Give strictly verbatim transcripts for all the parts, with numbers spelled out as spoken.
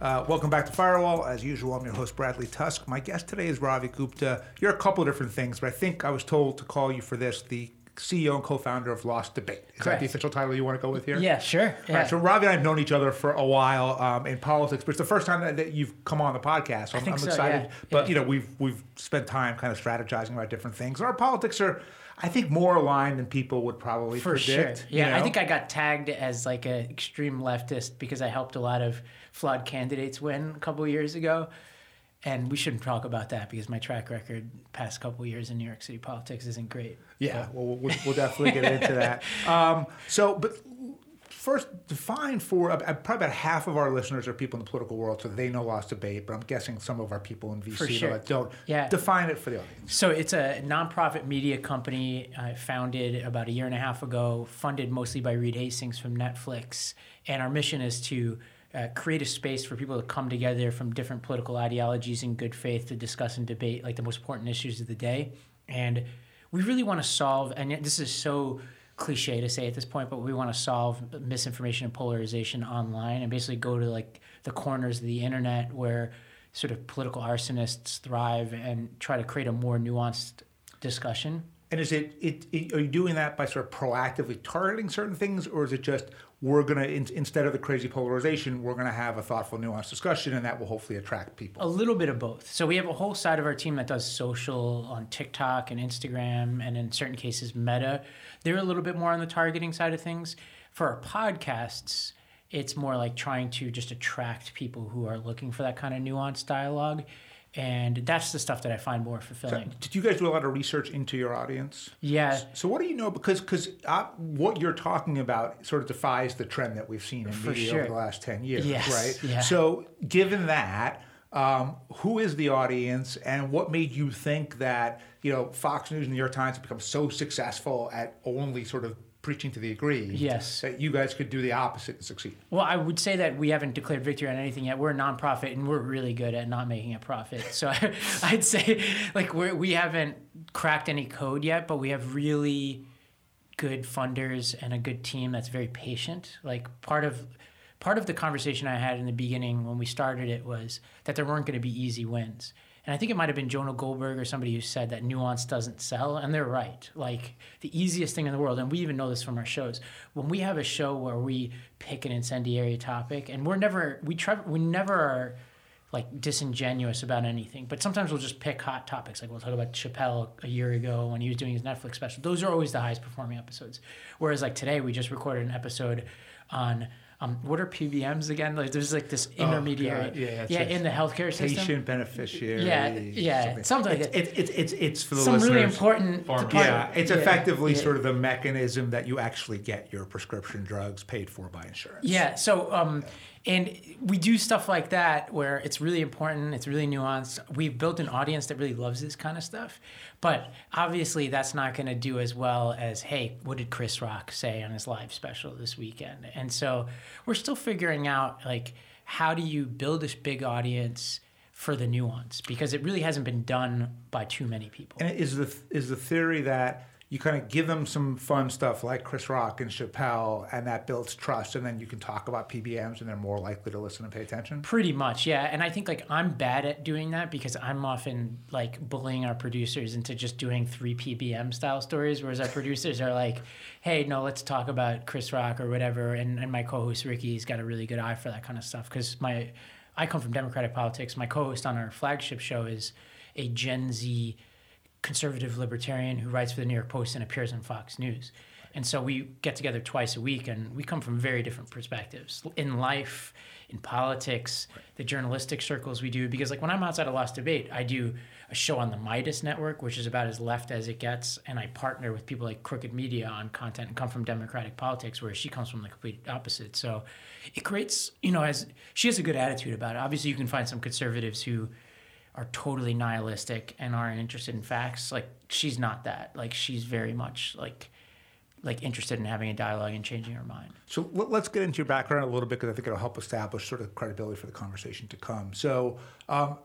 Uh, welcome back to Firewall. As usual, I'm your host, Bradley Tusk. My guest today is Ravi Gupta. You're a couple of different things, but I think I was told to call you for this, the C E O and co-founder of Lost Debate. Is Correct. That the official title you want to go with here? Yeah, sure. Yeah. All right, so Ravi and I have known each other for a while um, in politics, but it's the first time that, that you've come on the podcast. So I'm, I think I'm so, excited. Yeah. But, yeah. you know, we've we've spent time kind of strategizing about different things. Our politics are, I think, more aligned than people would probably for predict. For sure. Yeah, you know? I think I got tagged as like an extreme leftist because I helped a lot of flawed candidates win a couple of years ago. And we shouldn't talk about that because my track record past couple of years in New York City politics isn't great. Yeah, but. well, we'll, we'll definitely get into that. Um, so, but first, define for, uh, probably about half of our listeners are people in the political world, so they know Lost Debate, but I'm guessing some of our people in V C sure. that don't. Yeah. Define it for the audience. So it's a nonprofit media company I founded about a year and a half ago, funded mostly by Reed Hastings from Netflix, and our mission is to Uh, create a space for people to come together from different political ideologies in good faith to discuss and debate like the most important issues of the day. And we really want to solve, and this is so cliche to say at this point, but we want to solve misinformation and polarization online and basically go to like the corners of the internet where sort of political arsonists thrive and try to create a more nuanced discussion. And is it, it, it are you doing that by sort of proactively targeting certain things, or is it just we're going to, in, instead of the crazy polarization, we're going to have a thoughtful, nuanced discussion, and that will hopefully attract people? A little bit of both. So we have a whole side of our team that does social on TikTok and Instagram, and in certain cases, Meta. They're a little bit more on the targeting side of things. For our podcasts, it's more like trying to just attract people who are looking for that kind of nuanced dialogue. And that's the stuff that I find more fulfilling. So, did you guys do a lot of research into your audience? Yeah. So what do you know? Because because what you're talking about sort of defies the trend that we've seen in For media sure. over the last ten years, yes. right? Yeah. So given that, um, who is the audience, and what made you think that, you know, Fox News and New York Times have become so successful at only sort of preaching to the aggrieved, yes. that you guys could do the opposite and succeed? Well, I would say that we haven't declared victory on anything yet. We're a nonprofit, and we're really good at not making a profit. So I, I'd say, like, we we haven't cracked any code yet, but we have really good funders and a good team that's very patient. Like, part of part of the conversation I had in the beginning when we started it was that there weren't going to be easy wins. And I think it might have been Jonah Goldberg or somebody who said that nuance doesn't sell, and they're right. Like, the easiest thing in the world, and we even know this from our shows, when we have a show where we pick an incendiary topic, and we're never, we try, we never are, like, disingenuous about anything, but sometimes we'll just pick hot topics. Like, we'll talk about Chappelle a year ago when he was doing his Netflix special. Those are always the highest performing episodes. Whereas, like, today we just recorded an episode on... Um, what are P B Ms again? Like, there's like this intermediary, oh, yeah, yeah in the healthcare system, patient beneficiary, yeah, yeah, something, something like that. It's it's it's, it's for the some listeners, really important. Yeah, it's yeah. effectively yeah. sort of the mechanism that you actually get your prescription drugs paid for by insurance. Yeah, so um, yeah. and we do stuff like that where it's really important, it's really nuanced. We've built an audience that really loves this kind of stuff, but obviously that's not going to do as well as, hey, what did Chris Rock say on his live special this weekend? And so we're still figuring out, like, how do you build this big audience for the nuance? Because it really hasn't been done by too many people. And is the is the theory that you kind of give them some fun stuff like Chris Rock and Chappelle, and that builds trust, and then you can talk about P B Ms, and they're more likely to listen and pay attention? Pretty much, yeah. And I think, like, I'm bad at doing that because I'm often, like, bullying our producers into just doing three P B M-style stories, whereas our producers are like, hey, no, let's talk about Chris Rock or whatever, and, and my co-host Ricky's got a really good eye for that kind of stuff because my I come from Democratic politics. My co-host on our flagship show is a Gen Z conservative libertarian who writes for the New York Post and appears on Fox News. And so we get together twice a week, and we come from very different perspectives in life, in politics, right. the journalistic circles we do. Because, like, when I'm outside of Lost Debate, I do a show on the Midas Network, which is about as left as it gets, and I partner with people like Crooked Media on content and come from Democratic politics, where she comes from the complete opposite. So it creates, you know, as she has a good attitude about it. Obviously, you can find some conservatives who are totally nihilistic and aren't interested in facts. Like, she's not that. Like, she's very much like like interested in having a dialogue and changing her mind. So let's get into your background a little bit, because I think it'll help establish sort of credibility for the conversation to come. So um,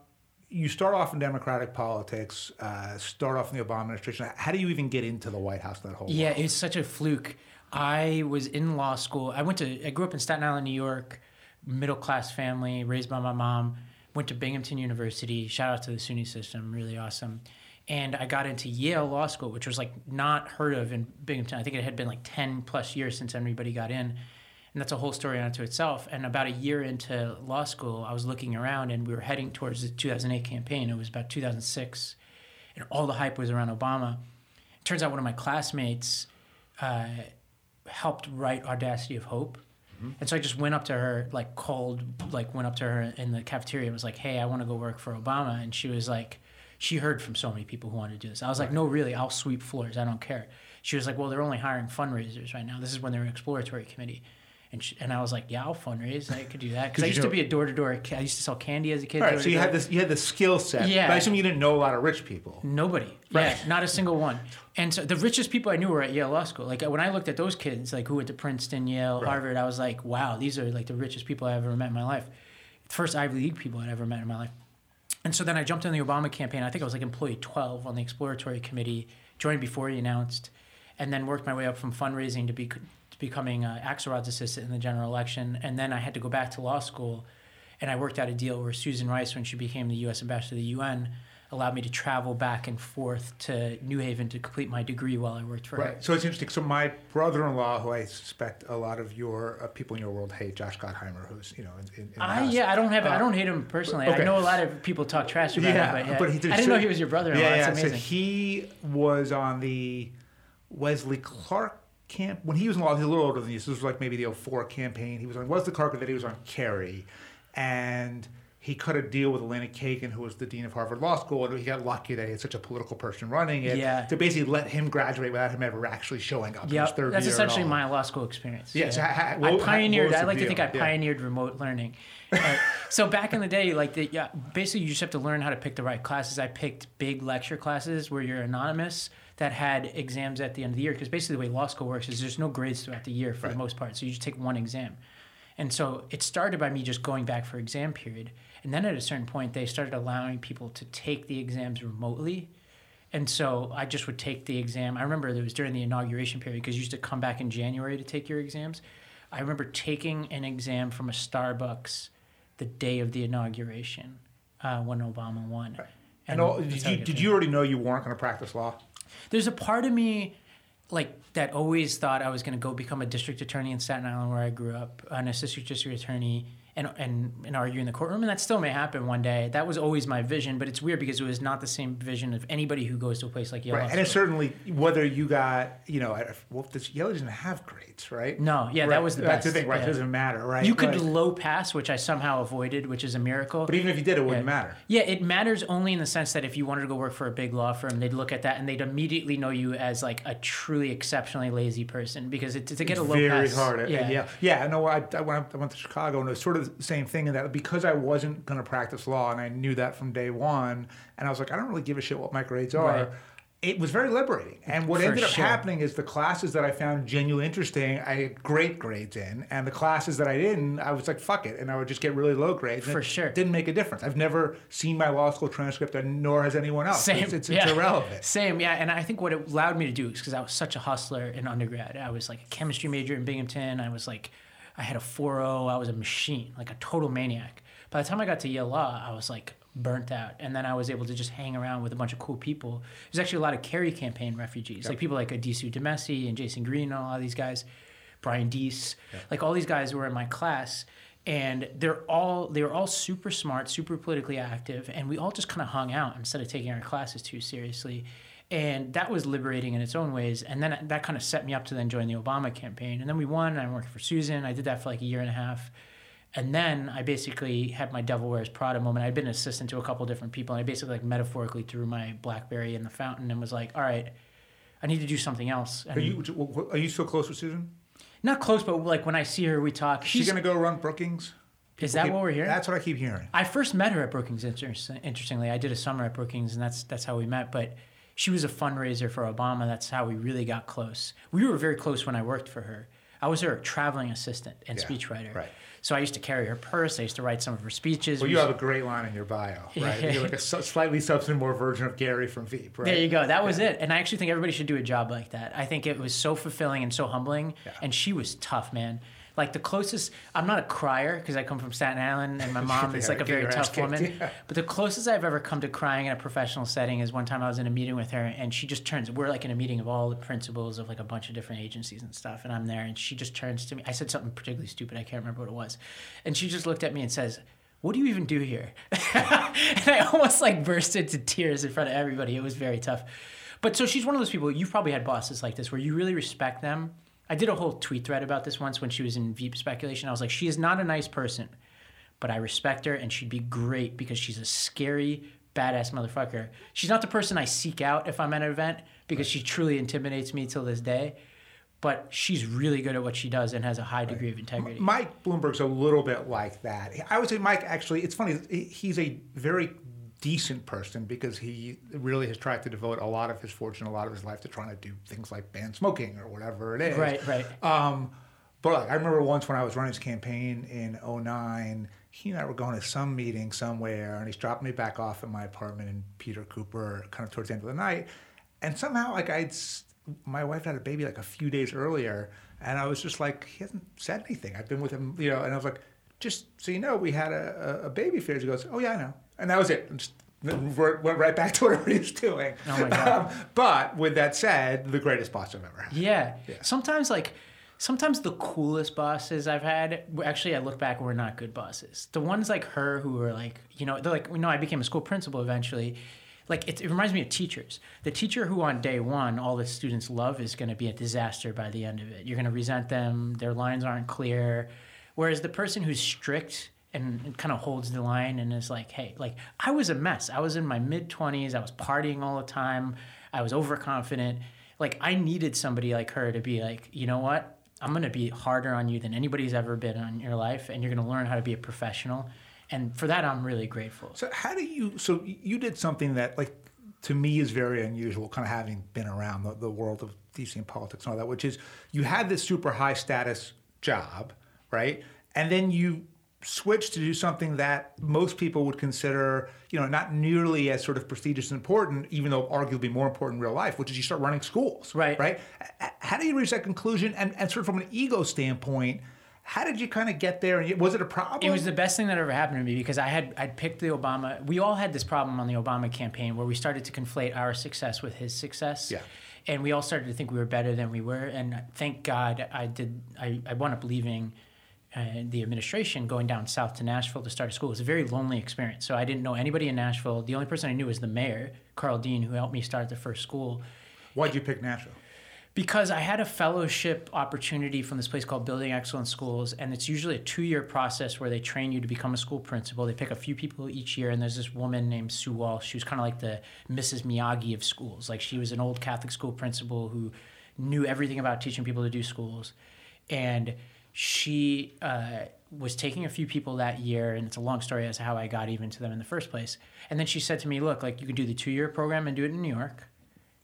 you start off in Democratic politics, uh, start off in the Obama administration. How do you even get into the White House, that whole Yeah, world? It's such a fluke. I was in law school. I went to, I grew up in Staten Island, New York, middle-class family, raised by my mom, went to Binghamton University. Shout out to the SUNY system, really awesome. And I got into Yale Law School, which was like not heard of in Binghamton. I think it had been like ten plus years since everybody got in. And that's a whole story unto itself. And about a year into law school, I was looking around and we were heading towards the two thousand eight campaign. It was about two thousand six. And all the hype was around Obama. It turns out one of my classmates uh, helped write Audacity of Hope. Mm-hmm. And so I just went up to her, like called, like went up to her in the cafeteria and was like, hey, I want to go work for Obama. And she was like, she heard from so many people who wanted to do this. I was like, no, really, I'll sweep floors. I don't care. She was like, well, they're only hiring fundraisers right now. This is when they're an exploratory committee. And she, and I was like, yeah, I'll fundraise. I could do that. Because I used to be a door-to-door. I used to sell candy as a kid. All right, so you had, this, you had the skill set. Yeah. But I assume you didn't know a lot of rich people. Nobody. Right. Yeah, not a single one. And so the richest people I knew were at Yale Law School. Like when I looked at those kids, like who went to Princeton, Yale, right. Harvard, I was like, wow, these are like the richest people I ever met in my life. First Ivy League people I'd ever met in my life. And so then I jumped in the Obama campaign. I think I was like employee twelve on the exploratory committee, joined before he announced, and then worked my way up from fundraising to, be, to becoming uh, Axelrod's assistant in the general election. And then I had to go back to law school, and I worked out a deal where Susan Rice, when she became the U S ambassador to the U N, allowed me to travel back and forth to New Haven to complete my degree while I worked for right. her. Right. So it's interesting. So my brother-in-law, who I suspect a lot of your uh, people in your world hate, Josh Gottheimer, who's you know in, in the I, house. Yeah, I don't have uh, I don't hate him personally. Okay. I know a lot of people talk trash about yeah, him, but, yeah. but he did, I didn't so, know he was your brother-in-law. Yeah, yeah. That's amazing. So he was on the Wesley Clark camp when he was in law. He was a little older than you. So this was like maybe the oh four campaign. He was on Wesley Clark, and then he was on Kerry, and he cut a deal with Elena Kagan, who was the dean of Harvard Law School, and he got lucky that he had such a political person running it yeah. to basically let him graduate without him ever actually showing up. Yep. Third that's year essentially my law school experience. Yeah, yeah. So how, what, I pioneered. I like deal? to think I pioneered yeah. remote learning. Uh, so back in the day, like the, yeah, basically you just have to learn how to pick the right classes. I picked big lecture classes where you're anonymous that had exams at the end of the year, because basically the way law school works is there's no grades throughout the year for right. the most part, so you just take one exam. And so it started by me just going back for exam period. And then at a certain point, they started allowing people to take the exams remotely. And so I just would take the exam. I remember it was during the inauguration period, because you used to come back in January to take your exams. I remember taking an exam from a Starbucks the day of the inauguration uh, when Obama won. Right. And, and all, did, you, did you already know you weren't going to practice law? There's a part of me like that always thought I was going to go become a district attorney in Staten Island, where I grew up, an assistant district attorney, and and and argue in the courtroom. And that still may happen one day. That was always my vision, but it's weird because it was not the same vision of anybody who goes to a place like Yale. Right. And it's certainly whether you got, you know, well, this Yale doesn't have grades, right? No, yeah, right. that was the That's best. That's the thing, right? Yeah. It doesn't matter, right? You could right. low pass, which I somehow avoided, which is a miracle. But even if you did, it wouldn't yeah. matter. Yeah, it matters only in the sense that if you wanted to go work for a big law firm, they'd look at that and they'd immediately know you as like a truly exceptionally lazy person, because it, to get a low Very pass. Very hard. Yeah. yeah, yeah. I know I, I, went, I went to Chicago, and it was sort of same thing in that because I wasn't going to practice law, and I knew that from day one, and I was like, I don't really give a shit what my grades are. Right. It was very liberating. And what For ended up sure. happening is the classes that I found genuinely interesting, I had great grades in, and the classes that I didn't, I was like, fuck it, and I would just get really low grades. And For it sure. didn't make a difference. I've never seen my law school transcript, and nor has anyone else. Same. It's, it's, yeah. it's irrelevant. Same, yeah. And I think what it allowed me to do is, because I was such a hustler in undergrad, I was like a chemistry major in Binghamton. I was like, I had a four point oh. I was a machine, like a total maniac. By the time I got to Yale Law, I was like burnt out. And then I was able to just hang around with a bunch of cool people. There's actually a lot of Kerry campaign refugees, yep. like people like Adisu Demesi and Jason Green, and all of these guys, Brian Deese. Yep. Like all these guys were in my class. And they're all they were all super smart, super politically active. And we all just kind of hung out instead of taking our classes too seriously. And that was liberating in its own ways. And then that kind of set me up to then join the Obama campaign. And then we won, and I'm working for Susan. I did that for like a year and a half. And then I basically had my Devil Wears Prada moment. I'd been an assistant to a couple different people, and I basically like metaphorically threw my BlackBerry in the fountain and was like, all right, I need to do something else. And are you are you still close with Susan? Not close, but like when I see her, we talk. She's, She's going to go run Brookings? People is that keep, what we're hearing? That's what I keep hearing. I first met her at Brookings, interestingly. I did a summer at Brookings, and that's that's how we met. But she was a fundraiser for Obama. That's how we really got close. We were very close when I worked for her. I was her traveling assistant and yeah, speechwriter. Right. So I used to carry her purse. I used to write some of her speeches. Well, we you used... have a great line in your bio, right? You're like a su- slightly substantive more version of Gary from Veep, right? There you go. That was yeah. it. And I actually think everybody should do a job like that. I think it was so fulfilling and so humbling. Yeah. And she was tough, man. Like the closest, I'm not a crier because I come from Staten Island and my mom is like a very tough woman. Yeah. But the closest I've ever come to crying in a professional setting is one time I was in a meeting with her and she just turns, we're like in a meeting of all the principals of like a bunch of different agencies and stuff. And I'm there and she just turns to me. I said something particularly stupid. I can't remember what it was. And she just looked at me and says, "What do you even do here?" And I almost like burst into tears in front of everybody. It was very tough. But so she's one of those people, you've probably had bosses like this where you really respect them. I did a whole tweet thread about this once when she was in Veep Speculation. I was like, she is not a nice person, but I respect her and she'd be great because she's a scary, badass motherfucker. She's not the person I seek out if I'm at an event because right. she truly intimidates me till this day. But she's really good at what she does and has a high degree of integrity. Mike Bloomberg's a little bit like that. I would say Mike actually, it's funny, he's a very decent person because he really has tried to devote a lot of his fortune, a lot of his life to trying to do things like ban smoking or whatever it is. Right, right. Um, but like, I remember once when I was running his campaign in oh nine, he and I were going to some meeting somewhere and he's dropped me back off at my apartment in Peter Cooper kind of towards the end of the night. And somehow like I'd... my wife had a baby like a few days earlier, and I was just like, he hasn't said anything. I've been with him, you know, and I was like, just so you know, we had a, a baby fear. She goes, "Oh yeah, I know," and that was it. And just went right back to whatever he was doing. Oh my God! Um, but with that said, the greatest boss I've ever had. Yeah. yeah. Sometimes like, sometimes the coolest bosses I've had, actually, I look back, were not good bosses. The ones like her who were like, you know, they're like, you know, I became a school principal eventually. Like, it, it reminds me of teachers. The teacher who on day one, all the students love is going to be a disaster by the end of it. You're going to resent them. Their lines aren't clear. Whereas the person who's strict and, and kind of holds the line and is like, hey, like, I was a mess. I was in my mid-twenties. I was partying all the time. I was overconfident. Like, I needed somebody like her to be like, you know what? I'm going to be harder on you than anybody's ever been on your life, and you're going to learn how to be a professional. And for that, I'm really grateful. So how do you, so you did something that, like, to me is very unusual, kind of having been around the, the world of D C and politics and all that, which is you had this super high status job, right? And then you switched to do something that most people would consider, you know, not nearly as sort of prestigious and important, even though arguably more important in real life, which is you start running schools, right? Right. How do you reach that conclusion? And, and sort of from an ego standpoint, how did you kind of get there? And was it a problem? It was the best thing that ever happened to me because I had I'd picked the Obama. We all had this problem on the Obama campaign where we started to conflate our success with his success. Yeah. And we all started to think we were better than we were. And thank God I did. I, I wound up leaving uh, the administration, going down south to Nashville to start a school. It was a very lonely experience. So I didn't know anybody in Nashville. The only person I knew was the mayor, Carl Dean, who helped me start the first school. Why'd you pick Nashville? Because I had a fellowship opportunity from this place called Building Excellence Schools, and it's usually a two-year process where they train you to become a school principal. They pick a few people each year, and there's this woman named Sue Walsh. She was kind of like the Missus Miyagi of schools. Like, she was an old Catholic school principal who knew everything about teaching people to do schools. And she uh, was taking a few people that year, and it's a long story as to how I got even to them in the first place. And then she said to me, look, like, you can do the two-year program and do it in New York.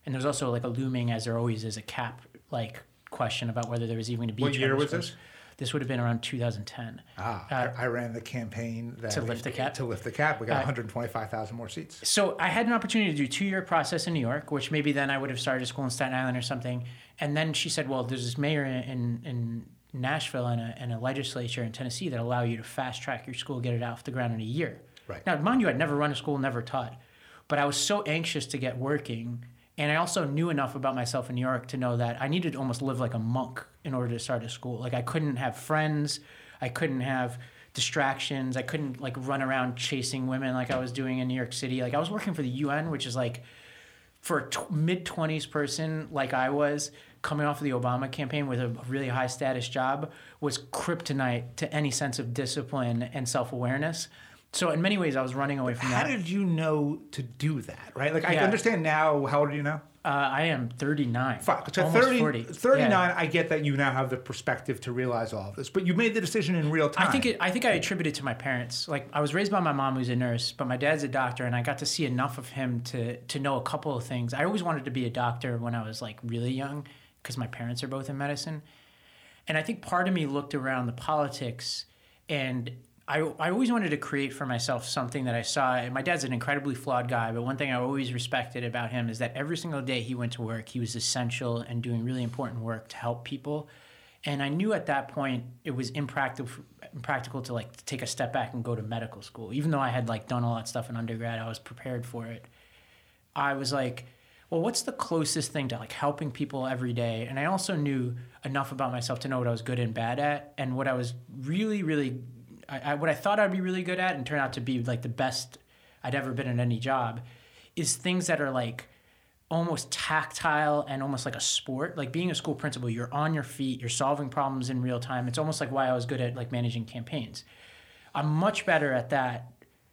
And there's also like a looming, as there always is, a cap like question about whether there was even going to be. What year was this? This would have been around two thousand ten. Ah, uh, I, I ran the campaign that to lift the cap. To lift the cap, we got uh, one hundred twenty-five thousand more seats. So I had an opportunity to do a two-year process in New York, which maybe then I would have started a school in Staten Island or something. And then she said, "Well, there's this mayor in in Nashville and a, and a legislature in Tennessee that allow you to fast track your school, get it off the ground in a year." Right. Now, mind you, I'd never run a school, never taught, but I was so anxious to get working. And I also knew enough about myself in New York to know that I needed to almost live like a monk in order to start a school. Like, I couldn't have friends. I couldn't have distractions. I couldn't, like, run around chasing women like I was doing in New York City. Like, I was working for the U N, which is, like, for a t- mid-twenties person like I was, coming off of the Obama campaign with a really high-status job, was kryptonite to any sense of discipline and self-awareness. So in many ways, I was running away from that. How did you know to do that, right? Like, I yeah. understand now. How old are you now? Uh, I am thirty-nine. Fuck. So almost thirty, forty. thirty-nine, yeah. I get that you now have the perspective to realize all of this. But you made the decision in real time. I think it, I think I attribute it to my parents. Like, I was raised by my mom, who's a nurse, but my dad's a doctor, and I got to see enough of him to, to know a couple of things. I always wanted to be a doctor when I was, like, really young because my parents are both in medicine. And I think part of me looked around the politics and... I, I always wanted to create for myself something that I saw. And my dad's an incredibly flawed guy, but one thing I always respected about him is that every single day he went to work, he was essential and doing really important work to help people. And I knew at that point it was impractical, impractical to like to take a step back and go to medical school. Even though I had like done all that stuff in undergrad, I was prepared for it. I was like, well, what's the closest thing to like helping people every day? And I also knew enough about myself to know what I was good and bad at, and what I was really, really, I, I, what I thought I'd be really good at and turned out to be like the best I'd ever been in any job is things that are like almost tactile and almost like a sport. Like being a school principal, you're on your feet, you're solving problems in real time. It's almost like why I was good at like managing campaigns. I'm much better at that,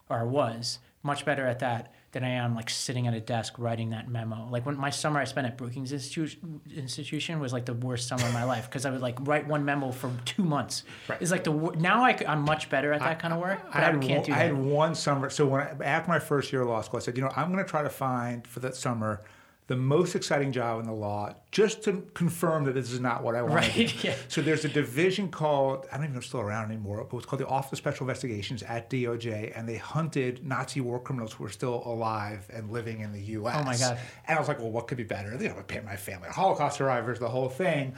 or was much better at that than I am like sitting at a desk writing that memo. Like when my summer I spent at Brookings Institution, institution was like the worst summer of my life because I would like write one memo for two months. Right. It's like the now I, I'm much better at that I, kind of work, but I, I, I can't one, do that. I had one summer. So when I, after my first year of law school, I said, you know, I'm going to try to find for that summer the most exciting job in the law, just to confirm that this is not what I want right, to do. Yeah. So there's a division called, I don't even know if it's still around anymore, but it's called the Office of Special Investigations at D O J, and they hunted Nazi war criminals who were still alive and living in the U S. Oh my God. And I was like, well, what could be better? They don't pay my family, Holocaust survivors, the whole thing.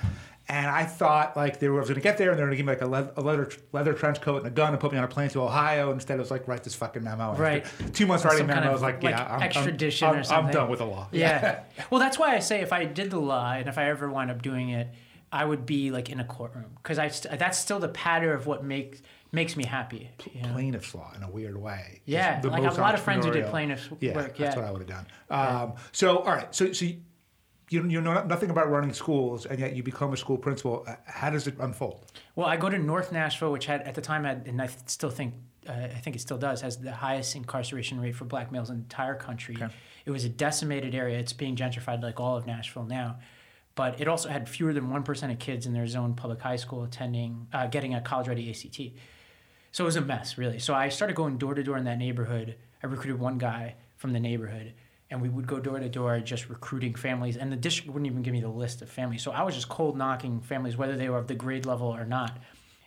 And I thought like they were, I was going to get there and they were going to give me like a leather, a leather leather trench coat and a gun and put me on a plane to Ohio. Instead, it was like, write this fucking memo. Right. Two months writing memo, kind of I was like, yeah, like I'm, extradition I'm, or I'm, something. I'm done with the law. Yeah. Well, that's why I say if I did the law and if I ever wind up doing it, I would be like in a courtroom because I st- that's still the pattern of what makes makes me happy. You know? Plaintiff's law in a weird way. Yeah. Like I have a lot of friends who did plaintiff's yeah, work. Yeah. That's what I would have done. Um, yeah. So all right. So so. You, You, you know nothing about running schools, and yet you become a school principal. How does it unfold? Well, I go to North Nashville, which had at the time had, and I still think, uh, I think it still does, has the highest incarceration rate for black males in the entire country. Okay. It was a decimated area. It's being gentrified like all of Nashville now. But it also had fewer than one percent of kids in their zone public high school attending, uh, getting a college-ready A C T. So it was a mess, really. So I started going door-to-door in that neighborhood. I recruited one guy from the neighborhood. And we would go door to door just recruiting families. And the district wouldn't even give me the list of families. So I was just cold knocking families, whether they were of the grade level or not.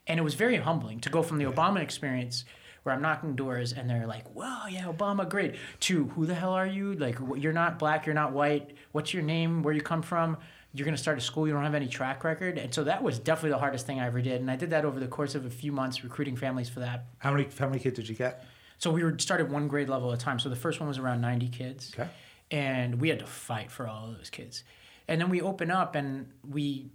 And it was very humbling to go from the Obama experience where I'm knocking doors and they're like, whoa, yeah, Obama, great, to who the hell are you? Like, you're not black, you're not white. What's your name? Where you come from? You're going to start a school. You don't have any track record. And so that was definitely the hardest thing I ever did. And I did that over the course of a few months recruiting families for that. How many, how many kids did you get? So we were started one grade level at a time. So the first one was around ninety kids. Okay. And we had to fight for all of those kids. And then we open up and we,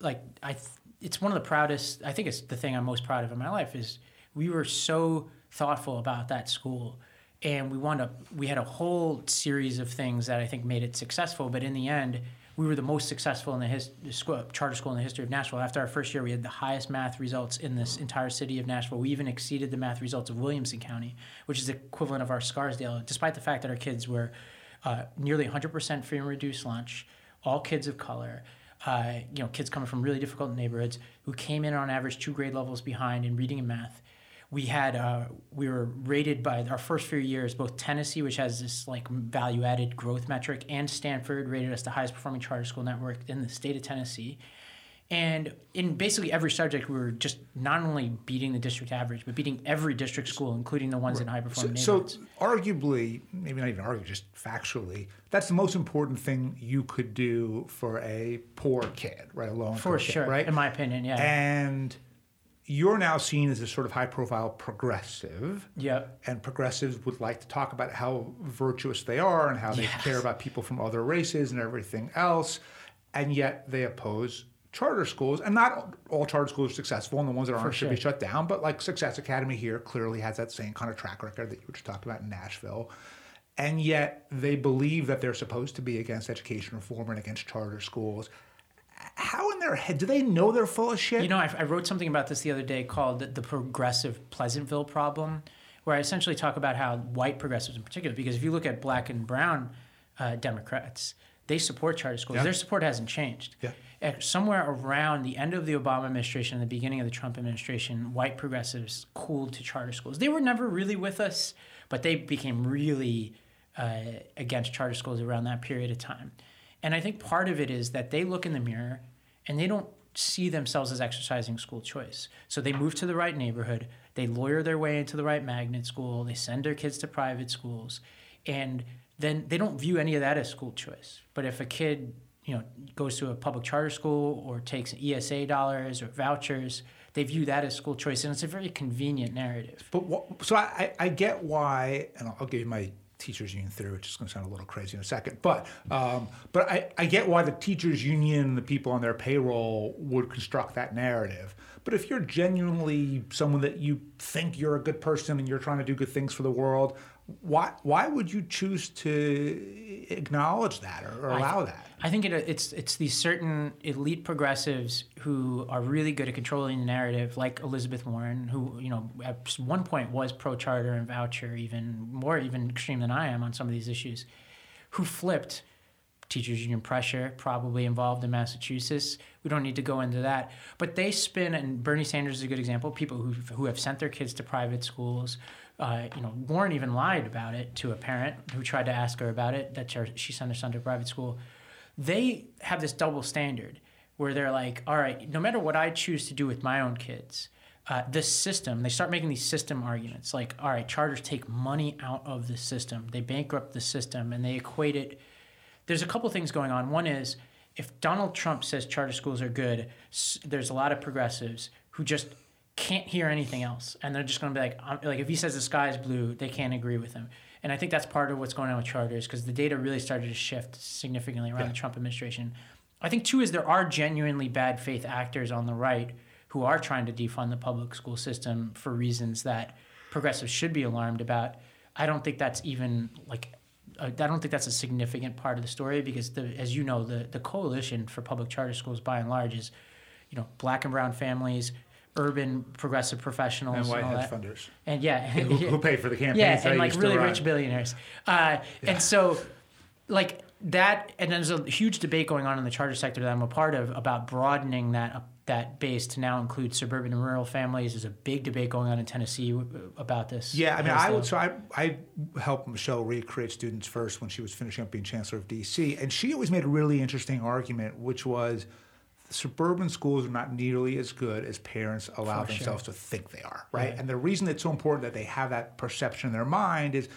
like, I. Th- it's one of the proudest, I think it's the thing I'm most proud of in my life is we were so thoughtful about that school. And we wound up, we had a whole series of things that I think made it successful. But in the end, we were the most successful in the, his, the school, charter school in the history of Nashville. After our first year, we had the highest math results in this entire city of Nashville. We even exceeded the math results of Williamson County, which is the equivalent of our Scarsdale, despite the fact that our kids were uh, nearly one hundred percent free and reduced lunch, all kids of color, uh, you know, kids coming from really difficult neighborhoods who came in on average two grade levels behind in reading and math. We had uh, we were rated by our first few years, both Tennessee, which has this like value-added growth metric, and Stanford rated us the highest-performing charter school network in the state of Tennessee. And in basically every subject, we were just not only beating the district average, but beating every district school, including the ones right. in high-performing so, neighborhoods. So arguably, maybe not even argue, just factually, that's the most important thing you could do for a poor kid, right? A low-income for sure, kid, right? In my opinion, yeah. And you're now seen as a sort of high-profile progressive. Yep. And progressives would like to talk about how virtuous they are and how they yes. care about people from other races and everything else, and yet they oppose charter schools. And not all charter schools are successful, and the ones that aren't sure. should be shut down, but like Success Academy here clearly has that same kind of track record that you were just talking about in Nashville. And yet they believe that they're supposed to be against education reform and against charter schools. How in their head, do they know they're full of shit? You know, I, I wrote something about this the other day called the, the progressive Pleasantville problem, where I essentially talk about how white progressives in particular, because if you look at black and brown uh, Democrats, they support charter schools. Yeah. Their support hasn't changed. Yeah. At somewhere around the end of the Obama administration and the beginning of the Trump administration, white progressives cooled to charter schools. They were never really with us, but they became really uh, against charter schools around that period of time. And I think part of it is that they look in the mirror and they don't see themselves as exercising school choice. So they move to the right neighborhood, they lawyer their way into the right magnet school, they send their kids to private schools, and then they don't view any of that as school choice. But if a kid, you know, goes to a public charter school or takes E S A dollars or vouchers, they view that as school choice, and it's a very convenient narrative. But what, so I, I get why, and I'll give you my teachers union theory, which is going to sound a little crazy in a second, but um, but I, I get why the teachers union, the people on their payroll, would construct that narrative. But if you're genuinely someone that you think you're a good person and you're trying to do good things for the world, why why would you choose to acknowledge that or, or allow I th- that? I think it, it's it's these certain elite progressives who are really good at controlling the narrative, like Elizabeth Warren, who, you know, at one point was pro-charter and voucher, even more even extreme than I am on some of these issues, who flipped. Teachers union pressure, probably involved in Massachusetts. We don't need to go into that. But they spin, and Bernie Sanders is a good example, people who who have sent their kids to private schools. Uh, you know, Warren even lied about it to a parent who tried to ask her about it, that she sent her son to a private school. They have this double standard where they're like, all right, no matter what I choose to do with my own kids, uh, this system, they start making these system arguments. Like, all right, charters take money out of the system. They bankrupt the system, and they equate it. There's a couple things going on. One is, if Donald Trump says charter schools are good, there's a lot of progressives who just can't hear anything else, and they're just going to be like, I'm, like if he says the sky is blue, they can't agree with him. And I think that's part of what's going on with charters, because the data really started to shift significantly around yeah. the Trump administration. I think two is there are genuinely bad faith actors on the right who are trying to defund the public school system for reasons that progressives should be alarmed about. I don't think that's even like. I don't think that's a significant part of the story because, the, as you know, the, the coalition for public charter schools, by and large, is, you know, black and brown families, urban progressive professionals, and white hedge funders, and yeah, who, who pay for the campaigns. Yeah, and like really rich billionaires. Uh, yeah. And so, like that, and then there's a huge debate going on in the charter sector that I'm a part of about broadening that uh, that base to now include suburban and rural families. There's a big debate going on in Tennessee about this. Yeah, I mean, I would, so I, I helped Michelle recreate Students First when she was finishing up being chancellor of D C, and she always made a really interesting argument, which was suburban schools are not nearly as good as parents allow For themselves sure. to think they are, right? Yeah. And the reason it's so important that they have that perception in their mind is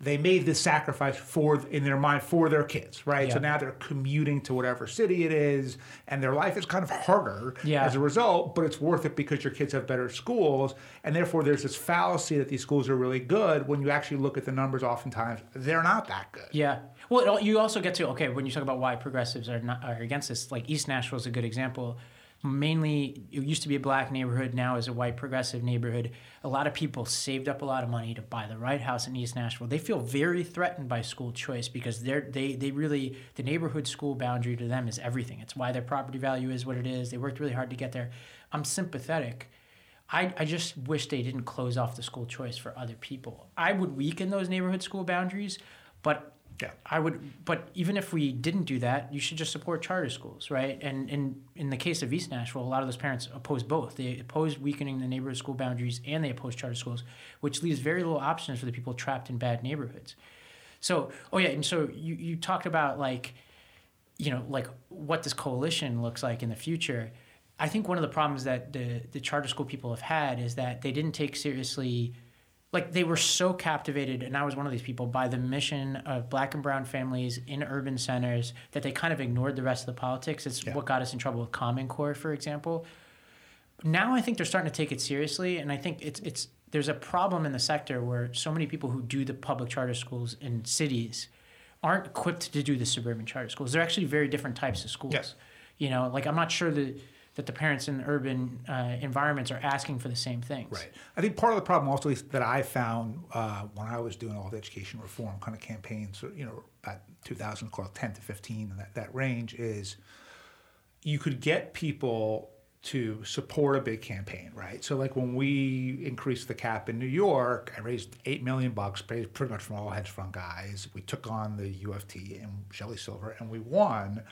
they made this sacrifice for in their mind for their kids, right? Yeah. So now they're commuting to whatever city it is, and their life is kind of harder yeah. as a result, but it's worth it because your kids have better schools, and therefore there's this fallacy that these schools are really good. When you actually look at the numbers, oftentimes they're not that good. Yeah. Well, you also get to, okay, when you talk about why progressives are not are against this, like East Nashville is a good example. Mainly, it used to be a black neighborhood, now is a white progressive neighborhood. A lot of people saved up a lot of money to buy the Wright House in East Nashville. They feel very threatened by school choice because they're, they they really, the neighborhood school boundary to them is everything. It's why their property value is what it is. They worked really hard to get there. I'm sympathetic. I, I just wish they didn't close off the school choice for other people. I would weaken those neighborhood school boundaries, but... Yeah. I would, but even if we didn't do that, you should just support charter schools, right? And in in the case of East Nashville, a lot of those parents oppose both. They oppose weakening the neighborhood school boundaries, and they oppose charter schools, which leaves very little options for the people trapped in bad neighborhoods. So, oh yeah, and so you, you talked about like, you know, like what this coalition looks like in the future. I think one of the problems that the the charter school people have had is that they didn't take seriously. Like, they were so captivated, and I was one of these people, by the mission of black and brown families in urban centers that they kind of ignored the rest of the politics. It's yeah. what got us in trouble with Common Core, for example. Now I think they're starting to take it seriously, and I think it's it's there's a problem in the sector where so many people who do the public charter schools in cities aren't equipped to do the suburban charter schools. They're actually very different types of schools. Yes. You know, like, I'm not sure that... that the parents in urban uh, environments are asking for the same things. Right. I think part of the problem also is that I found uh, when I was doing all the education reform kind of campaigns, you know, about two thousand, called ten to fifteen, that, that range, is you could get people to support a big campaign, right? So like when we increased the cap in New York, I raised eight million bucks, paid pretty much from all hedge fund guys. We took on the U F T and Shelley Silver, and we won.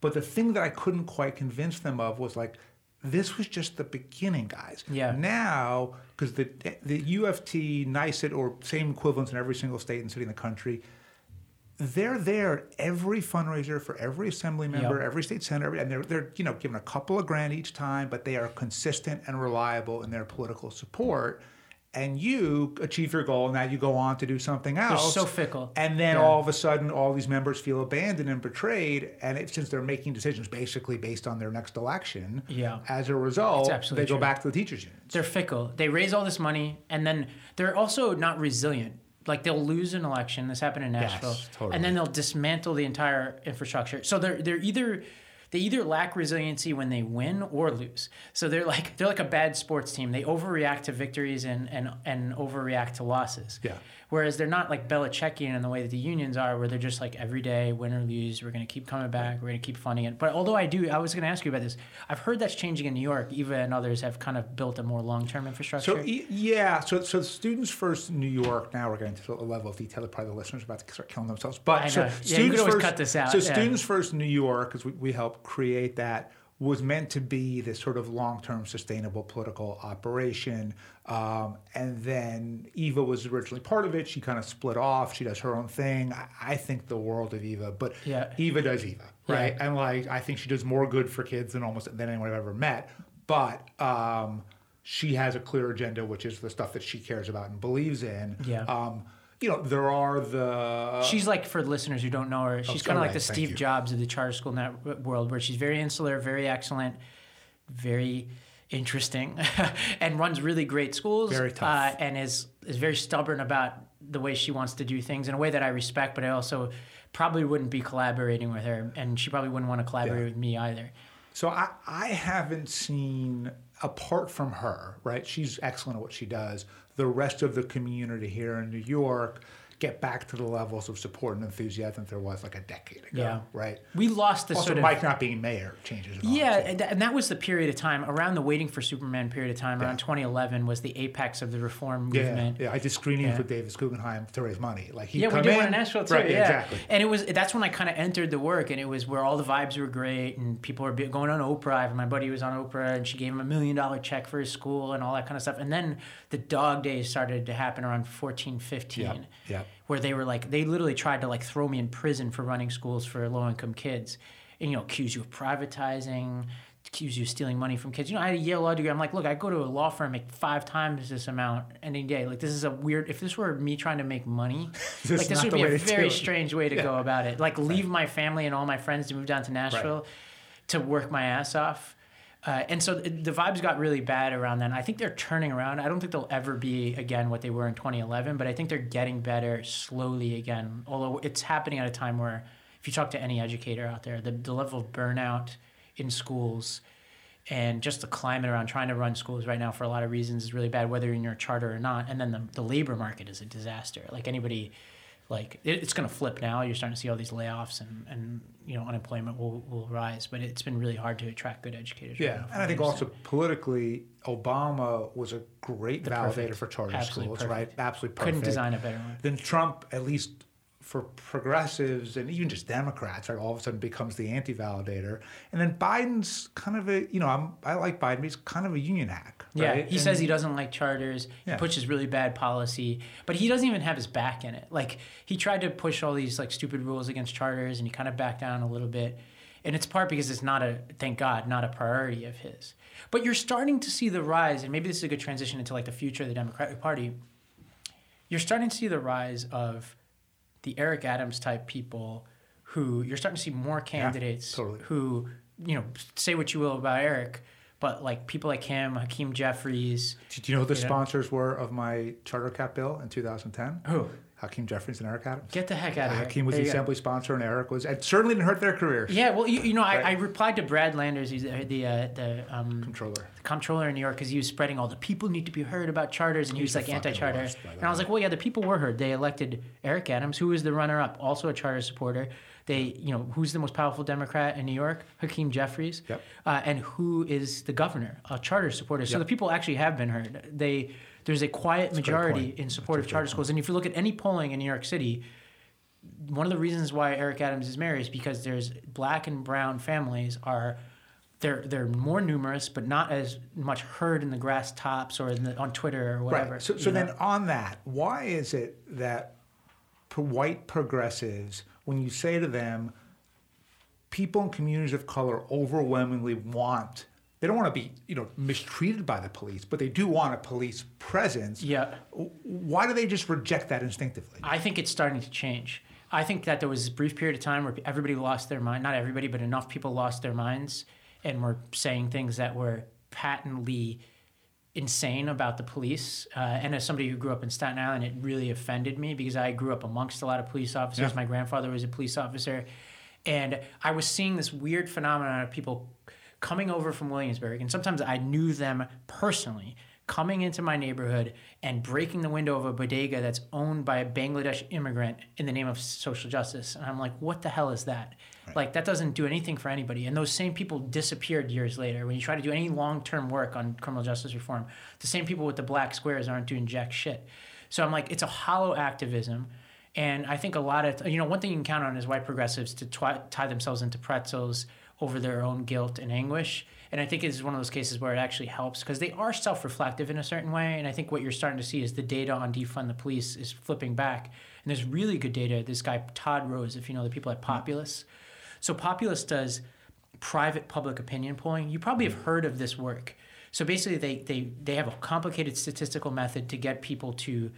But the thing that I couldn't quite convince them of was like, this was just the beginning, guys. Yeah. Now, because the the U F T, NYSET, or same equivalents in every single state and city in the country, they're there every fundraiser for every assembly member, yep. every state senator, every, and they're they're you know given a couple of grand each time, but they are consistent and reliable in their political support. and you achieve your goal, and now you go on to do something else. They're so fickle. And then yeah. all of a sudden, all these members feel abandoned and betrayed, and it, since they're making decisions basically based on their next election, yeah. as a result, they true. go back to the teachers' unions. They're fickle. They raise all this money, and then they're also not resilient. Like, they'll lose an election. This happened in Nashville. Yes, totally. And then they'll dismantle the entire infrastructure. So they're they're either... They either lack resiliency when they win or lose. So they're like they're like a bad sports team. They overreact to victories and and, and overreact to losses. Yeah. Whereas they're not like Belichickian in the way that the unions are, where they're just like every day, win or lose, we're going to keep coming back, we're going to keep funding it. But although I do, I was going to ask you about this. I've heard that's changing in New York. Eva and others have kind of built a more long-term infrastructure. So yeah, so so Students First in New York now, we're getting to a level of detail that probably the listeners are about to start killing themselves. But I know. So yeah, Students you could always First, cut this out. So yeah. Students First in New York, because we, we helped create that, was meant to be this sort of long-term sustainable political operation. Um, and then Eva was originally part of it. She kind of split off. She does her own thing. I, I think the world of Eva, but yeah. Eva does Eva, right? Yeah. And like, I think she does more good for kids than almost than anyone I've ever met. But um, she has a clear agenda, which is the stuff that she cares about and believes in. Yeah. Um, You know, there are the... She's like, for listeners who don't know her, she's oh, kind of right, like the Steve you. Jobs of the charter school net world, where she's very insular, very excellent, very interesting, and runs really great schools. Very tough. Uh, and is, is very stubborn about the way she wants to do things in a way that I respect, but I also probably wouldn't be collaborating with her, and she probably wouldn't want to collaborate yeah. with me either. So I, I haven't seen, apart from her, right? She's excellent at what she does. The rest of the community here in New York get back to the levels of support and enthusiasm there was like a decade ago, yeah. right? We lost the also, sort of... Also, Mike not being mayor changes. And yeah, and, and that was the period of time, around the Waiting for Superman period of time, yeah. around twenty eleven was the apex of the reform movement. Yeah, yeah. I did screenings yeah. with Davis Guggenheim to raise money. Like he'd yeah, come we did in, one in Nashville too, right, yeah. exactly. And it was that's when I kind of entered the work, and it was where all the vibes were great, and people were going on Oprah. My buddy was on Oprah, and she gave him a million-dollar check for his school and all that kind of stuff. And then the dog days started to happen around fourteen, fifteen. Yeah, yeah. Where they were like, they literally tried to like throw me in prison for running schools for low-income kids, and you know, accuse you of privatizing, accuse you of stealing money from kids. You know, I had a Yale law degree. I'm like, look, I go to a law firm, make five times this amount any day. Like, this is a weird. If this were me trying to make money, this like this would be a very strange way to yeah. go about it. Like, leave my family and all my friends to move down to Nashville right. to work my ass off. Uh, and so the vibes got really bad around then. I think they're turning around. I don't think they'll ever be, again, what they were in twenty eleven, but I think they're getting better slowly again, although it's happening at a time where if you talk to any educator out there, the, the level of burnout in schools and just the climate around trying to run schools right now for a lot of reasons is really bad, whether you're in your charter or not. And then the, the labor market is a disaster. Like anybody... Like, it, it's going to flip now. You're starting to see all these layoffs and, and you know, unemployment will, will rise. But it's been really hard to attract good educators. Yeah, right now, and I think also politically, Obama was a great the validator perfect. for charter Absolutely schools, perfect. right? Absolutely perfect. Couldn't design a better one. Then Trump, at least for progressives and even just Democrats, right, all of a sudden becomes the anti-validator. And then Biden's kind of a, you know, I'm, I like Biden, but he's kind of a union hack. Right? Yeah, he and, says he doesn't like charters. He yeah. pushes really bad policy, but he doesn't even have his back in it. Like, he tried to push all these, like, stupid rules against charters, and he kind of backed down a little bit. And it's part because it's not a, thank God, not a priority of his. But you're starting to see the rise, and maybe this is a good transition into, like, the future of the Democratic Party. You're starting to see the rise of... the Eric Adams type people who you're starting to see more candidates yeah, totally. who, you know, say what you will about Eric, but like people like him, Hakeem Jeffries. Do you know who the you sponsors know? were of my charter cap bill in two thousand ten? Who? Hakeem Jeffries and Eric Adams. Get the heck out of here. Hakeem was the assembly sponsor and Eric was, and certainly didn't hurt their careers. Yeah, well, you, you know, right. I, I replied to Brad Landers, he's the the, uh, the um, comptroller the comptroller in New York, because he was spreading all the people need to be heard about charters, and he was like anti-charter. And I was like, well, yeah, the people were heard. They elected Eric Adams, who was the runner-up, also a charter supporter. They, you know, who's the most powerful Democrat in New York? Hakeem Jeffries. Yep. Uh, and who is the governor? A charter supporter. So yep. the people actually have been heard. They... There's a quiet That's majority a in support That's of charter schools. And if you look at any polling in New York City, one of the reasons why Eric Adams is mayor is because there's black and brown families are they're they're more numerous, but not as much heard in the grass tops or in the, on Twitter or whatever. Right. So, so then on that, why is it that white progressives, when you say to them, people in communities of color overwhelmingly want They don't want to be, you know, mistreated by the police, but they do want a police presence. Yeah. Why do they just reject that instinctively? I think it's starting to change. I think that there was a brief period of time where everybody lost their mind. Not everybody, but enough people lost their minds and were saying things that were patently insane about the police. Uh, and as somebody who grew up in Staten Island, it really offended me because I grew up amongst a lot of police officers. Yeah. My grandfather was a police officer. And I was seeing this weird phenomenon of people coming over from Williamsburg, and sometimes I knew them personally, coming into my neighborhood and breaking the window of a bodega that's owned by a Bangladesh immigrant in the name of social justice. And I'm like, what the hell is that? Right. Like, that doesn't do anything for anybody. And those same people disappeared years later. When you try to do any long-term work on criminal justice reform, the same people with the black squares aren't doing jack shit. So I'm like, it's a hollow activism. And I think a lot of, you know, one thing you can count on is white progressives to twi- tie themselves into pretzels over their own guilt and anguish. And I think it's one of those cases where it actually helps because they are self-reflective in a certain way. And I think what you're starting to see is the data on defund the police is flipping back. And there's really good data. This guy, Todd Rose, if you know the people at Populous. So Populous does private public opinion polling. You probably have heard of this work. So basically they they, they have a complicated statistical method to get people to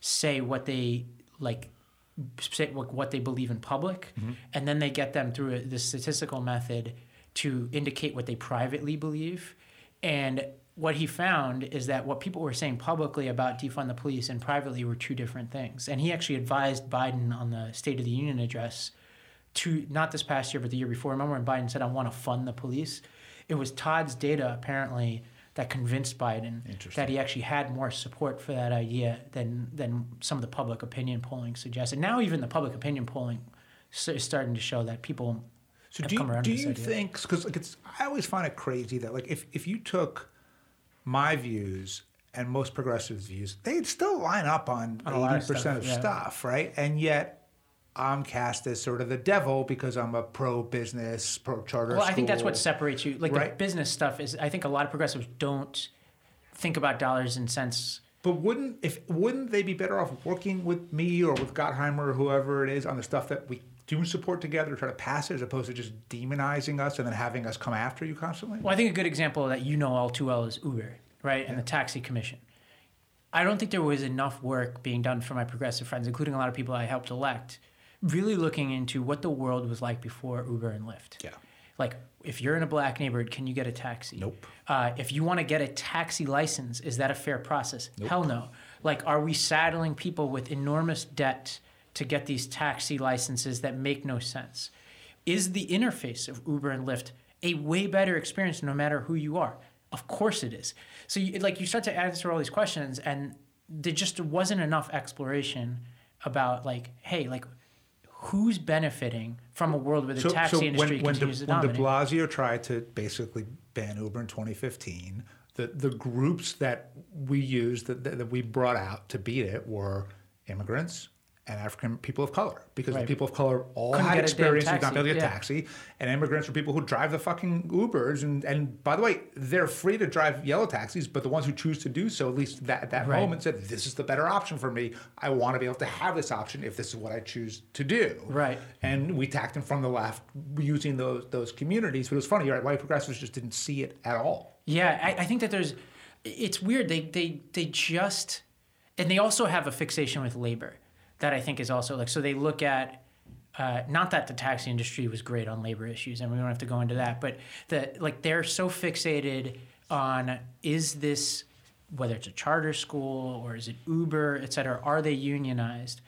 say what they like, say what they believe in public, mm-hmm. and then they get them through the statistical method to indicate what they privately believe. And what he found is that what people were saying publicly about defund the police and privately were two different things. And he actually advised Biden on the State of the Union address, to not this past year but the year before. Remember when Biden said, I want to fund the police? It was Todd's data apparently that convinced Biden that he actually had more support for that idea than than some of the public opinion polling suggests. And now even the public opinion polling is starting to show that people so have do come you, around to this idea. So do you think, because like it's, I always find it crazy that like if, if you took my views and most progressives' views, they'd still line up on, on eighty percent of stuff, of yeah. stuff, right? And yet I'm cast as sort of the devil because I'm a pro-business, pro-charter Well, school, I think that's what separates you. Like right? The business stuff is, I think a lot of progressives don't think about dollars and cents. But wouldn't if wouldn't they be better off working with me or with Gottheimer or whoever it is on the stuff that we do support together, try to pass it, as opposed to just demonizing us and then having us come after you constantly? Well, I think a good example that you know all too well is Uber, right? Yeah. And the taxi commission. I don't think there was enough work being done for my progressive friends, including a lot of people I helped elect, really looking into what the world was like before Uber and Lyft. Yeah. Like, if you're in a black neighborhood, can you get a taxi? Nope. Uh, if you want to get a taxi license, is that a fair process? Nope. Hell no. Like, are we saddling people with enormous debt to get these taxi licenses that make no sense? Is the interface of Uber and Lyft a way better experience no matter who you are? Of course it is. So, you, like, you start to answer all these questions, and there just wasn't enough exploration about, like, hey, like, who's benefiting from a world where the so, taxi so industry when, when continues de, to dominate? When de Blasio tried to basically ban Uber in twenty fifteen, the, the groups that we used, that, that, that we brought out to beat it were immigrants and African people of color. Because right. the people of color all Couldn't had experience with not being able to get a taxi. And immigrants are people who drive the fucking Ubers. And, and by the way, they're free to drive yellow taxis, but the ones who choose to do so, at least that, at that right. moment, said, this is the better option for me. I want to be able to have this option if this is what I choose to do. Right. And we attacked them from the left using those those communities. But it was funny, right? White progressives just didn't see it at all. Yeah, I, I think that there's... It's weird. They they They just... And they also have a fixation with labor. That I think is also like, so they look at, uh, not that the taxi industry was great on labor issues, and we don't have to go into that, but the, like they're so fixated on, is this, whether it's a charter school or is it Uber, et cetera, are they unionized?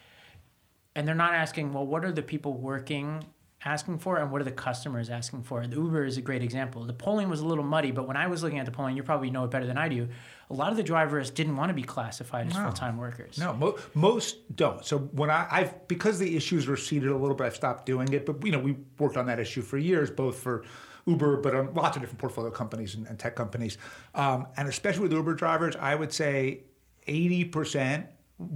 And they're not asking, well, what are the people working asking for and what are the customers asking for? The Uber is a great example. The polling was a little muddy, but when I was looking at the polling, you probably know it better than I do, a lot of the drivers didn't want to be classified as no. full-time workers. No, mo- most don't. So when I, I've, because the issues receded a little bit, I've stopped doing it, but you know, we worked on that issue for years, both for Uber, but on lots of different portfolio companies and, and tech companies. Um, and especially with Uber drivers, I would say eighty percent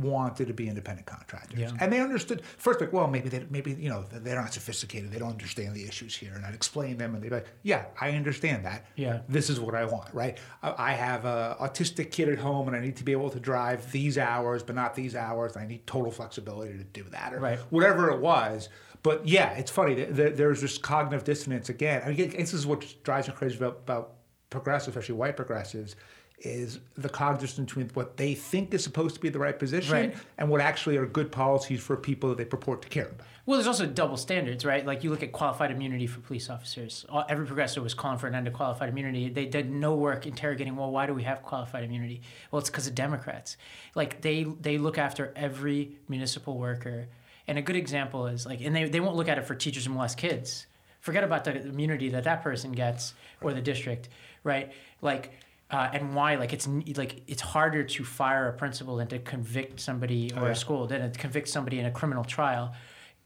wanted to be independent contractors, yeah. and they understood first. Like, well, maybe they, maybe you know, they're not sophisticated. They don't understand the issues here, and I'd explain them, and they'd be like, "Yeah, I understand that. Yeah, this is what I want. Right? I, I have a autistic kid at home, and I need to be able to drive these hours, but not these hours. And I need total flexibility to do that, or right. whatever it was." But yeah, it's funny. There's this cognitive dissonance again. I mean, this is what drives me crazy about, about progressives, especially white progressives, is the contrast between what they think is supposed to be the right position right. and what actually are good policies for people that they purport to care about. Well, there's also double standards, right? Like you look at qualified immunity for police officers. All, every progressive was calling for an end to qualified immunity. They did no work interrogating, well, why do we have qualified immunity? Well, it's because of Democrats. Like they they look after every municipal worker. And a good example is like, and they, they won't look at it for teachers who molest kids. Forget about the immunity that that person gets or the district, right? Like, Uh, and why? Like it's like it's harder to fire a principal than to convict somebody or oh, yeah. a school than to convict somebody in a criminal trial.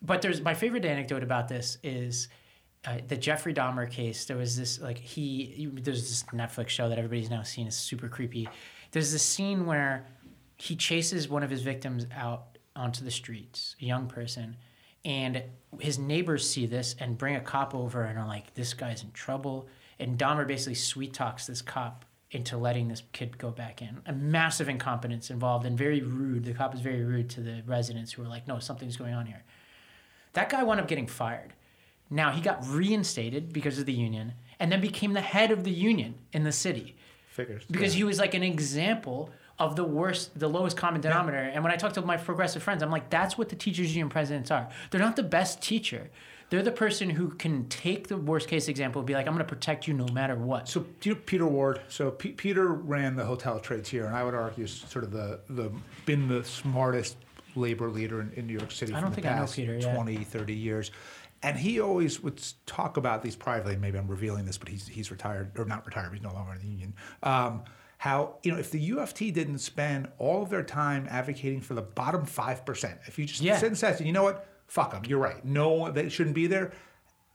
But there's my favorite anecdote about this is uh, the Jeffrey Dahmer case. There was this like he there's this Netflix show that everybody's now seen. It's super creepy. There's this scene where he chases one of his victims out onto the streets, a young person, and his neighbors see this and bring a cop over and are like, "This guy's in trouble." And Dahmer basically sweet talks this cop into letting this kid go back in. A massive incompetence involved and very rude. The cop is very rude to the residents who were like, no, something's going on here. That guy wound up getting fired. Now, he got reinstated because of the union and then became the head of the union in the city. Figures. Because yeah. he was like an example of the worst, the lowest common denominator. Yeah. And when I talk to my progressive friends, I'm like, that's what the teachers union presidents are. They're not the best teacher. They're the person who can take the worst case example and be like, I'm going to protect you no matter what. So you know, Peter Ward, so P- Peter ran the hotel trades here, and I would argue sort of the, the been the smartest labor leader in, in New York City I don't for the think past I know Peter, yeah. twenty, thirty years. And he always would talk about these privately. Maybe I'm revealing this, but he's he's retired, or not retired, he's no longer in the union. Um, how, you know, if the U F T didn't spend all of their time advocating for the bottom five percent, if you just yeah. sit and say, you know what? Fuck them, you're right. No, they shouldn't be there.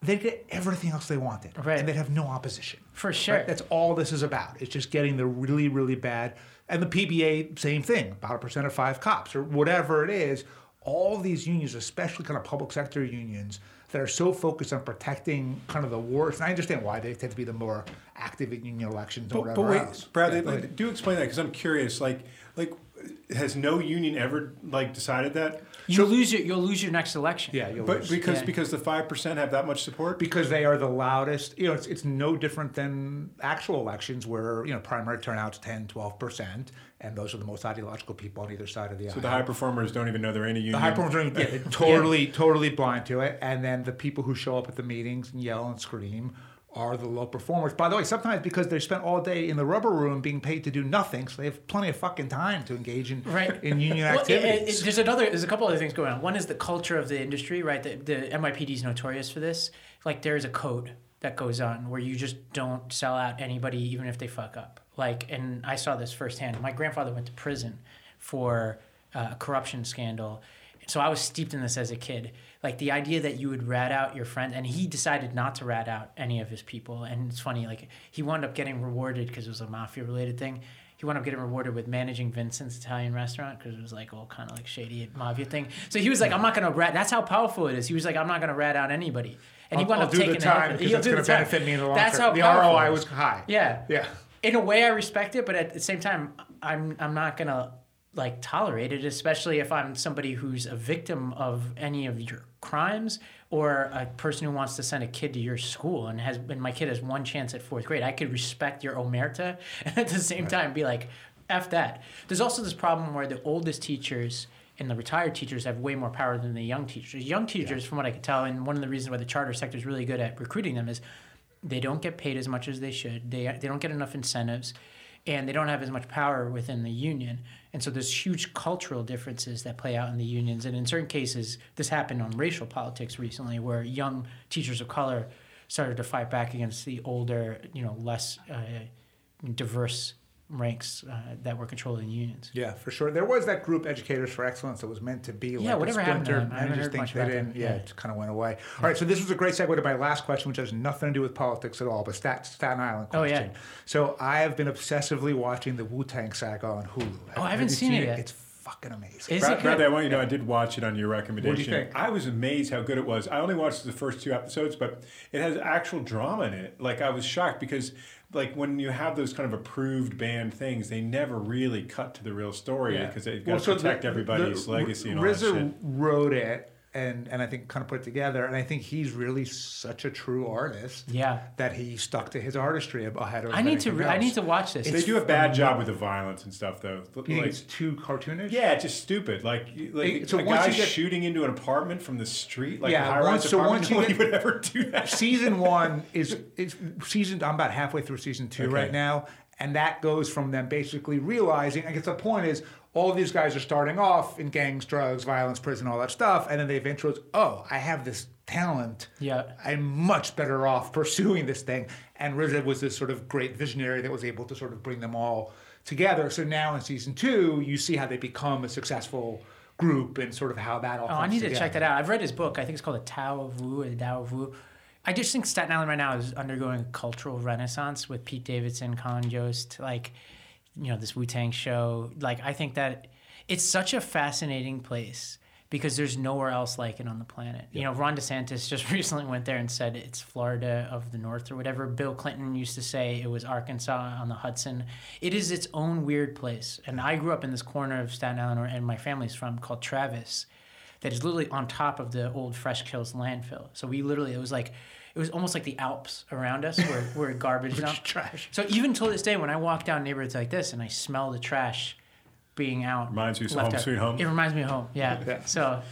They'd get everything else they wanted. Right. And they'd have no opposition. For sure. Right? That's all this is about. It's just getting the really, really bad. And the P B A, same thing. About a percent of five cops or whatever it is. All these unions, especially kind of public sector unions, that are so focused on protecting kind of the worst. And I understand why they tend to be the more active in union elections but, or whatever but wait, else. Bradley, yeah, like, do explain that because I'm curious. Like, like, has no union ever like decided that? You so, lose your, you'll lose your next election. Yeah, you'll but lose. Because yeah. because the five percent have that much support? Because they are the loudest. You know, it's it's no different than actual elections where, you know, primary turnout's ten, twelve percent, and those are the most ideological people on either side of the aisle. So the high performers don't even know they're in a union. The high performers are yeah, totally, yeah. totally blind to it. And then the people who show up at the meetings and yell and scream are the low performers. By the way, sometimes because they spent all day in the rubber room being paid to do nothing, so they have plenty of fucking time to engage in, right. in union well, activities. It, it, it, there's another. There's a couple other things going on. One is the culture of the industry, right? The, the N Y P D is notorious for this. Like there's a code that goes on where you just don't sell out anybody even if they fuck up. Like, and I saw this firsthand. My grandfather went to prison for uh, a corruption scandal. So I was steeped in this as a kid. Like the idea that you would rat out your friend, and he decided not to rat out any of his people. And it's funny, like he wound up getting rewarded because it was a mafia-related thing. He wound up getting rewarded with managing Vincent's Italian restaurant because it was like all kind of like shady mafia thing. So he was like, I'm not going to rat. That's how powerful it is. He was like, I'm not going to rat out anybody. And I'll, he wound I'll up taking the time because it's going to benefit me in the long that's term. That's how powerful. The R O I was high. Yeah. Yeah. In a way, I respect it, but at the same time, I'm I'm not going to like tolerate it, especially if I'm somebody who's a victim of any of your crimes or a person who wants to send a kid to your school and has been my kid has one chance at fourth grade. I could respect your omerta and at the same right. time be like, F that. There's also this problem where the oldest teachers and the retired teachers have way more power than the young teachers. Young teachers, yeah. from what I can tell, and one of the reasons why the charter sector is really good at recruiting them is they don't get paid as much as they should. They they don't get enough incentives. And they don't have as much power within the union. And so there's huge cultural differences that play out in the unions. And in certain cases, this happened on racial politics recently, where young teachers of color started to fight back against the older, you know, less uh, diverse ranks uh, that were controlling the unions. Yeah, for sure. There was that group, Educators for Excellence, that was meant to be yeah, like yeah, whatever a splinter. Happened to them. I, I just think they didn't. Yeah, yeah, it kind of went away. Yeah. All right, so this was a great segue to my last question, which has nothing to do with politics at all, but Stat- Staten Island question. Oh, yeah. So I have been obsessively watching the Wu-Tang saga on Hulu. Oh, I, I haven't seen, seen it yet. It's fucking amazing. Is Brad, it Bradley, good? I want you to know I did watch it on your recommendation. What do you think? I was amazed how good it was. I only watched the first two episodes, but it has actual drama in it. Like, I was shocked because like when you have those kind of approved banned things, they never really cut to the real story yeah. because they've got well, to so protect the, everybody's the, legacy and R Z A all that shit. R Z A wrote it and and I think kind of put it together. And I think he's really such a true artist. Yeah. That he stuck to his artistry ahead of. I need to. Re- I need to watch this. They it's do a bad job with the violence and stuff, though. Like, it's too cartoonish. Yeah, it's just stupid. Like, like it, so a guy get, shooting into an apartment from the street. Like yeah. A once, so once you get, would ever do that. Season one is it's season. I'm about halfway through season two okay. right now, and that goes from them basically realizing. I guess the point is. All of these guys are starting off in gangs, drugs, violence, prison, all that stuff, and then they've introduced, oh, I have this talent. Yeah. I'm much better off pursuing this thing. And R Z A was this sort of great visionary that was able to sort of bring them all together. So now in season two, you see how they become a successful group and sort of how that all comes together. Oh, I need together. to check that out. I've read his book. I think it's called The Tao of Wu or The Tao of Wu. I just think Staten Island right now is undergoing a cultural renaissance with Pete Davidson, Colin Jost, like... you know, this Wu-Tang show. Like, I think that it's such a fascinating place because there's nowhere else like it on the planet. Yep. You know, Ron DeSantis just recently went there and said it's Florida of the North or whatever. Bill Clinton used to say it was Arkansas on the Hudson. It is its own weird place. And I grew up in this corner of Staten Island where and my family's from called Travis that is literally on top of the old Fresh Kills landfill. So we literally, it was like... It was almost like the Alps around us were, were garbage. Trash. So even till this day, when I walk down neighborhoods like this and I smell the trash being out. Reminds you of Home out, Sweet Home. It reminds me of home, yeah. yeah. So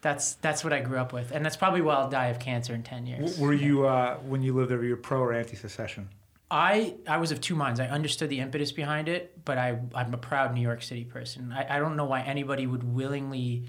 that's that's what I grew up with. And that's probably why I'll die of cancer in ten years. Were you, uh, when you lived there, were you pro or anti-secession? I, I was of two minds. I understood the impetus behind it, but I, I'm a proud New York City person. I, I don't know why anybody would willingly...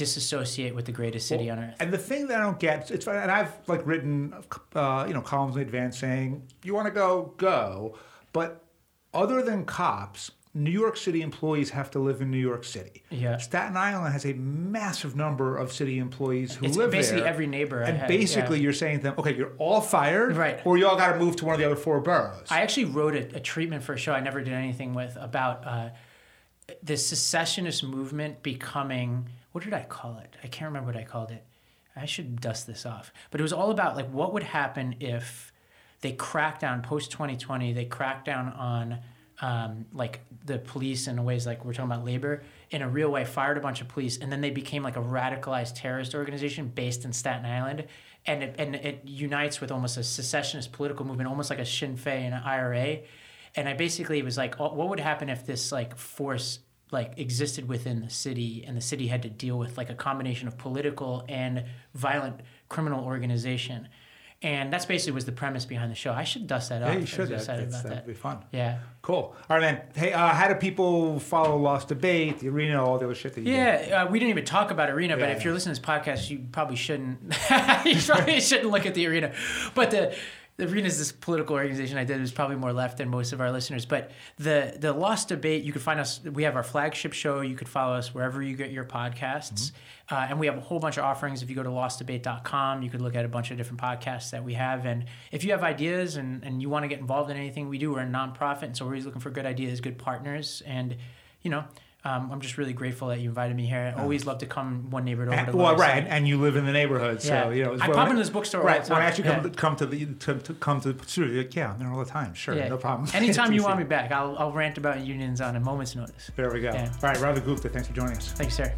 disassociate with the greatest city well, on earth. And the thing that I don't get, it's and I've like written, uh, you know, columns in advance saying you want to go, go, but other than cops, New York City employees have to live in New York City. Yeah. Staten Island has a massive number of city employees who it's live there. It's basically every neighbor. And I had, basically, yeah. You're saying to them, okay, you're all fired, right? Or you all got to move to one of the other four boroughs. I actually wrote a, a treatment for a show I never did anything with about uh, the secessionist movement becoming. What did I call it? I can't remember what I called it. I should dust this off. But it was all about, like, what would happen if they cracked down, post-twenty twenty, they cracked down on, um, like, the police in ways, like, we're talking about labor, in a real way, fired a bunch of police, and then they became, like, a radicalized terrorist organization based in Staten Island. And it, and it unites with almost a secessionist political movement, almost like a Sinn Féin and an I R A. And I basically was like, what would happen if this, like, force... like existed within the city and the city had to deal with like a combination of political and violent criminal organization. And that's basically was the premise behind the show. I should dust that yeah, off. Yeah, you should. I was excited about that. That'd be fun. Yeah. Cool. All right, man. Hey, uh, how do people follow Lost Debate, the arena, all the other shit that you Yeah, did? Uh, we didn't even talk about arena, yeah, but yeah. If you're listening to this podcast, you probably shouldn't. You probably shouldn't look at the arena. But the... The Arena is this political organization I did. It was probably more left than most of our listeners. But the the Lost Debate, you can find us. We have our flagship show. You could follow us wherever you get your podcasts. Mm-hmm. Uh, and we have a whole bunch of offerings. If you go to lost debate dot com, you could look at a bunch of different podcasts that we have. And if you have ideas and, and you want to get involved in anything we do, we're a nonprofit. And so we're always looking for good ideas, good partners. And, you know... Um, I'm just really grateful that you invited me here. I always love to come one neighborhood over to the well, right, and, and you live in the neighborhood, so yeah. you know. I well, pop into this bookstore right, all the time. Right, when I actually come, yeah. to, come to the to, to come to the studio, like, yeah, I'm there all the time. Sure, yeah. no problem. Anytime you want me back, I'll I'll rant about unions on a moment's notice. There we go. Yeah. All right, Ravi Gupta, thanks for joining us. Thanks, sir.